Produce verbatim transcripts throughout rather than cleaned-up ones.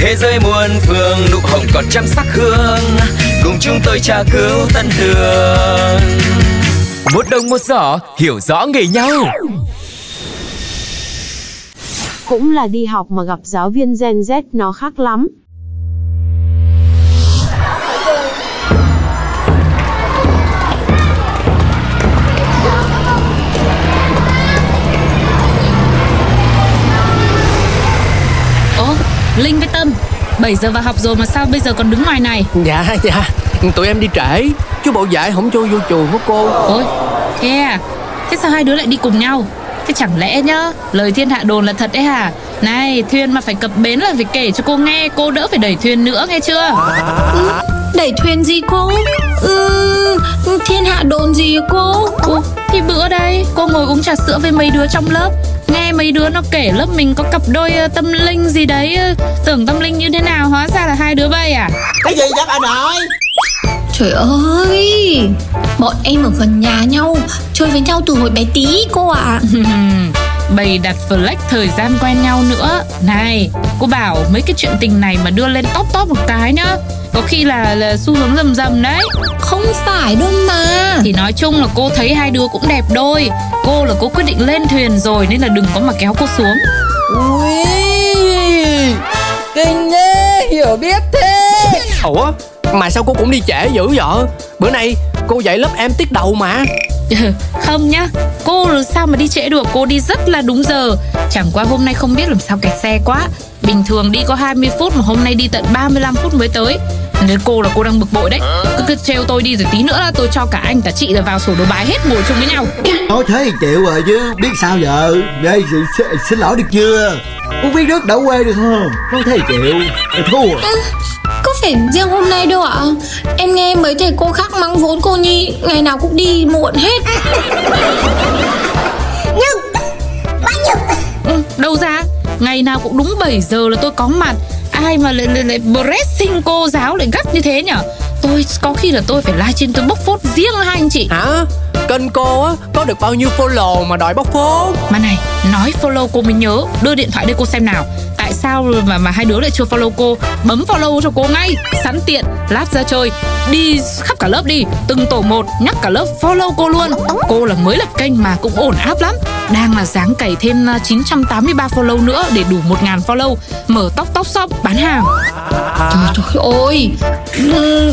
Thế giới muôn phương nụ hồng còn trăm sắc hương, cùng chúng tôi tra cứu tân đường. Một đồng một giỏ, hiểu rõ nghề nhau. Cũng là đi học mà gặp giáo viên Gen Z nó khác lắm. Ồ, Linh với Tâm, bảy giờ vào học rồi mà sao bây giờ còn đứng ngoài này? Dạ, dạ, tụi em đi trễ, chứ bộ dạy không cho vô trường của cô. Ôi, thế à? Thế sao hai đứa lại đi cùng nhau? Thế chẳng lẽ nhá, lời thiên hạ đồn là thật đấy hả? Này, thuyền mà phải cập bến là phải kể cho cô nghe, cô đỡ phải đẩy thuyền nữa, nghe chưa? Ừ, đẩy thuyền gì cô? Ừ, thiên hạ đồn gì cô? Ủa, thì bữa đây, cô ngồi uống trà sữa với mấy đứa trong lớp, nghe mấy đứa nó kể lớp mình có cặp đôi tâm linh gì đấy, tưởng tâm linh như thế nào, hóa ra là hai đứa bay à? Cái gì vậy anh ơi? Trời ơi, bọn em ở gần nhà nhau, chơi với nhau từ hồi bé tí cô ạ. À. Bày đặt flex thời gian quen nhau nữa. Này, cô bảo mấy cái chuyện tình này mà đưa lên top top một cái nhá, có khi là, là xu hướng rầm rầm đấy. Không phải đâu mà. Thì nói chung là cô thấy hai đứa cũng đẹp đôi. Cô là cô quyết định lên thuyền rồi, nên là đừng có mà kéo cô xuống. Ui, kinh ghê, hiểu biết thế. Ủa? Mà sao cô cũng đi trễ dữ vậy? Bữa nay cô dạy lớp em tiết đầu mà. Không nhá, cô là sao mà đi trễ được, cô đi rất là đúng giờ. Chẳng qua hôm nay không biết làm sao kẹt xe quá. Bình thường đi có hai mươi phút mà hôm nay đi tận ba mươi lăm phút mới tới. Nên cô là cô đang bực bội đấy. Cứ cứ trêu tôi đi rồi tí nữa là tôi cho cả anh cả chị là vào sổ đầu bài hết ngồi chung với nhau. Nói thế thì chịu rồi chứ, biết sao giờ. Đây, xin lỗi được chưa? Uống biết nước đậu quê được không? Nói thế thì chịu, thua. Có phải riêng hôm nay đâu ạ? Em nghe mấy thầy cô khác mắng vốn cô Nhi, ngày nào cũng đi muộn hết. Nhưng bao nhiêu? Ừ, đâu ra? Ngày nào cũng đúng bảy giờ là tôi có mặt. Ai mà lại, lại, lại pressing cô giáo lại gắt như thế nhở? Tôi có khi là tôi phải live trên tôi bóc phốt riêng hai anh chị. Hả? Kênh cô á có được bao nhiêu follow mà đòi bóc phốt? Mà này, nói follow cô mới nhớ, đưa điện thoại đây cô xem nào. Tại sao mà mà hai đứa lại chưa follow cô? Bấm follow cho cô ngay, sẵn tiện lát ra chơi, đi khắp cả lớp đi, từng tổ một nhắc cả lớp follow cô luôn. Cô là mới lập kênh mà cũng ổn áp lắm, đang là dáng cày thêm chín trăm tám mươi ba follow nữa để đủ một nghìn follow, mở tóc tóc shop bán hàng. Trời, trời ơi,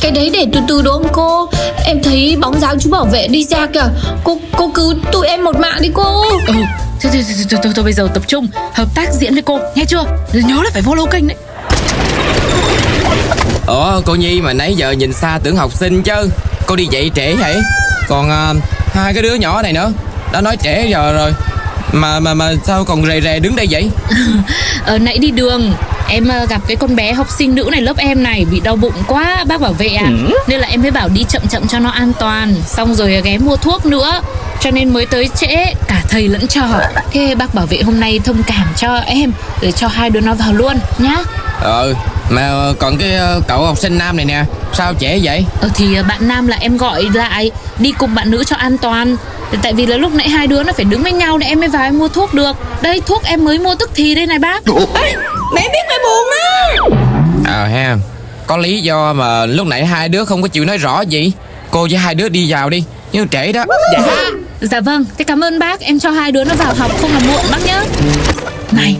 cái đấy để từ từ đúng không cô? Em thấy bóng dáng chú bảo vệ đi ra kìa, cô cô cứu tụi em một mạng đi cô. Ừ. Thôi, thôi, thôi, thôi, thôi, thôi bây giờ tập trung, hợp tác diễn với cô, nghe chưa? Nhớ là phải follow kênh đấy. Ủa, cô Nhi mà nãy giờ nhìn xa tưởng học sinh chứ. Cô đi dậy trễ vậy? Còn à, hai cái đứa nhỏ này nữa, đã nói trễ giờ rồi. Mà mà mà sao còn rề rề đứng đây vậy? Ờ, nãy đi đường, em gặp cái con bé học sinh nữ này lớp em này bị đau bụng quá, bác bảo vệ ạ. Ừ. Nên là em mới bảo đi chậm chậm cho nó an toàn, xong rồi ghé mua thuốc nữa. Cho nên mới tới trễ, cả thầy lẫn trò. Thế bác bảo vệ hôm nay thông cảm cho em, rồi cho hai đứa nó vào luôn nhá. Ờ, mà còn cái cậu học sinh nam này nè, sao trễ vậy? Ờ, thì bạn nam là em gọi lại, đi cùng bạn nữ cho an toàn. Tại vì là lúc nãy hai đứa nó phải đứng với nhau để em mới vào em mua thuốc được. Đây, thuốc em mới mua tức thì đây này bác. Ê, mẹ biết mày buồn á. Ờ ha, có lý do mà lúc nãy hai đứa không có chịu nói rõ gì. Cô với hai đứa đi vào đi, nhưng trễ đó. Dạ. Dạ vâng, thế cảm ơn bác, em cho hai đứa nó vào học không là muộn bác nhá. Này,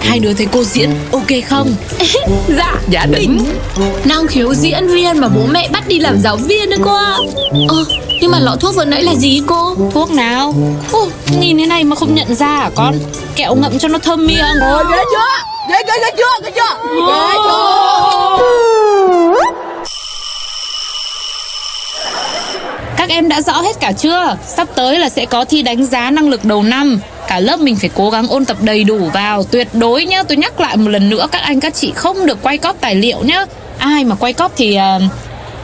hai đứa thấy cô diễn ok không? Dạ, dạ đỉnh. Năng khiếu diễn viên mà bố mẹ bắt đi làm giáo viên đấy cô ạ. Ờ, nhưng mà lọ thuốc vừa nãy là gì cô? Thuốc nào? Ô, nhìn thế này mà không nhận ra hả con? Kẹo ngậm cho nó thơm miệng. Ôi, ghê chưa? Ghê, ghê, ghê chưa? Ghê chưa? Ghê chưa? Các em đã rõ hết cả chưa? Sắp tới là sẽ có thi đánh giá năng lực đầu năm. cả lớp mình phải cố gắng ôn tập đầy đủ vào. Tuyệt đối nhá, tôi nhắc lại một lần nữa, các anh các chị không được quay cóp tài liệu nhá. Ai mà quay cóp thì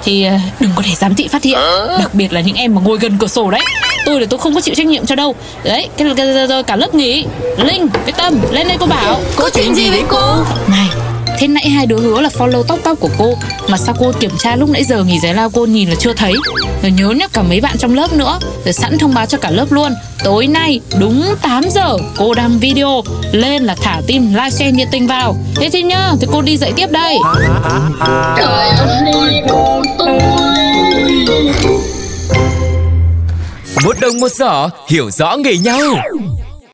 thì đừng có để giám thị phát hiện, đặc biệt là những em mà ngồi gần cửa sổ đấy. Tôi là tôi không có chịu trách nhiệm cho đâu. Đấy, cái, cái, cái, cái cả lớp nghỉ. Linh, cái Tâm, lên đây cô bảo. Có chuyện gì với cô? Này, thế nãy hai đứa hứa là follow tóc tóc của cô, mà sao cô kiểm tra lúc nãy giờ nghỉ giải lao cô nhìn là chưa thấy. Rồi nhớ nhắc cả mấy bạn trong lớp nữa. Rồi sẵn thông báo cho cả lớp luôn, tối nay đúng tám giờ cô đăng video lên là thả tim livestream nhiệt tình vào. Thế thì nhá, thì cô đi dạy tiếp đây. Trời ơi, cô tôi. Một đồng một giỏ, hiểu rõ nghề nhau.